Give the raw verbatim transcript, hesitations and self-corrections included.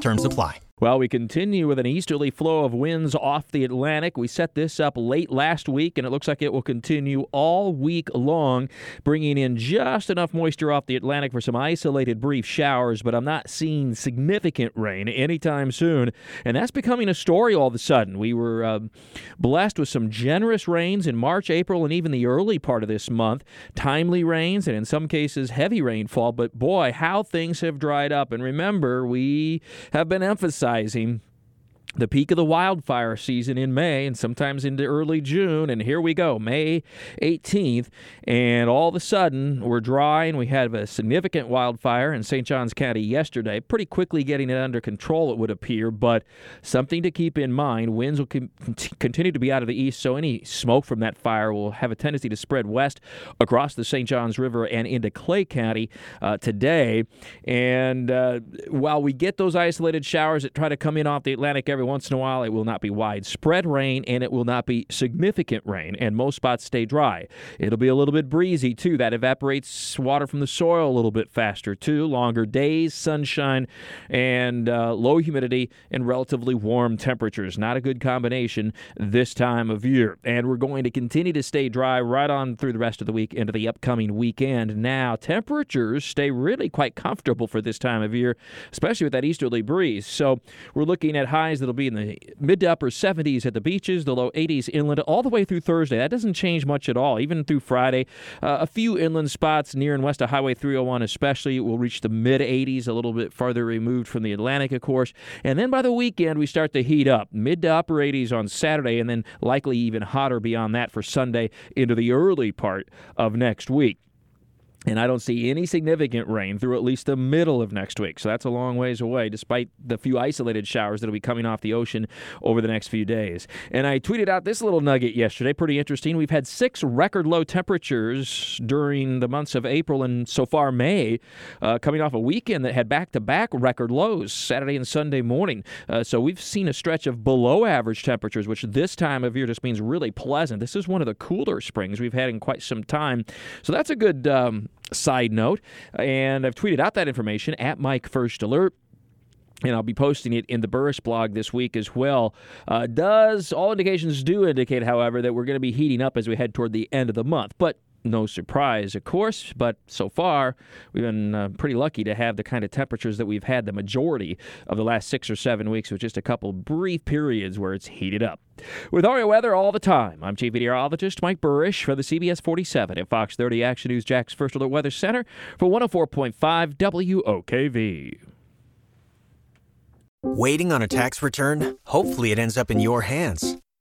Terms apply. Well, we continue with an easterly flow of winds off the Atlantic. We set this up late last week, and it looks like it will continue all week long, bringing in just enough moisture off the Atlantic for some isolated brief showers, but I'm not seeing significant rain anytime soon, and that's becoming a story all of a sudden. We were uh, blessed with some generous rains in March, April, and even the early part of this month, timely rains, and in some cases, heavy rainfall, but boy, how things have dried up, and remember, we have been emphasizing the peak of the wildfire season in May and sometimes into early June. And here we go, May eighteenth. And all of a sudden, we're dry, and we had a significant wildfire in Saint Johns County yesterday. Pretty quickly getting it under control, it would appear. But something to keep in mind, winds will con- continue to be out of the east, so any smoke from that fire will have a tendency to spread west across the Saint Johns River and into Clay County uh, today. And uh, while we get those isolated showers that try to come in off the Atlantic every once in a while, it will not be widespread rain, and it will not be significant rain, and most spots stay dry. It'll be a little bit breezy, too. That evaporates water from the soil a little bit faster, too. Longer days, sunshine, and uh, low humidity, and relatively warm temperatures. Not a good combination this time of year. And we're going to continue to stay dry right on through the rest of the week into the upcoming weekend. Now, temperatures stay really quite comfortable for this time of year, especially with that easterly breeze. So we're looking at highs that'll be in the mid to upper seventies at the beaches, the low eighties inland, all the way through Thursday. That doesn't change much at all, even through Friday. Uh, a few inland spots near and west of Highway three oh one especially will reach the mid eighties, a little bit farther removed from the Atlantic, of course. And then by the weekend, we start to heat up, mid to upper eighties on Saturday, and then likely even hotter beyond that for Sunday into the early part of next week. And I don't see any significant rain through at least the middle of next week. So that's a long ways away, despite the few isolated showers that will be coming off the ocean over the next few days. And I tweeted out this little nugget yesterday. Pretty interesting. We've had six record low temperatures during the months of April and so far May, uh, coming off a weekend that had back-to-back record lows Saturday and Sunday morning. Uh, so we've seen a stretch of below average temperatures, which this time of year just means really pleasant. This is one of the cooler springs we've had in quite some time. So that's a good... Um, Side note, and I've tweeted out that information at Mike First Alert, and I'll be posting it in the Burish blog this week as well. Uh, does all indications do indicate, however, that we're going to be heating up as we head toward the end of the month, but no surprise, of course, but so far we've been uh, pretty lucky to have the kind of temperatures that we've had the majority of the last six or seven weeks with just a couple brief periods where it's heated up. With our weather all the time, I'm Chief Meteorologist Mike Burish for the C B S forty-seven at Fox thirty Action News, Jack's First Alert Weather Center for one oh four point five W O K V. Waiting on a tax return? Hopefully it ends up in your hands.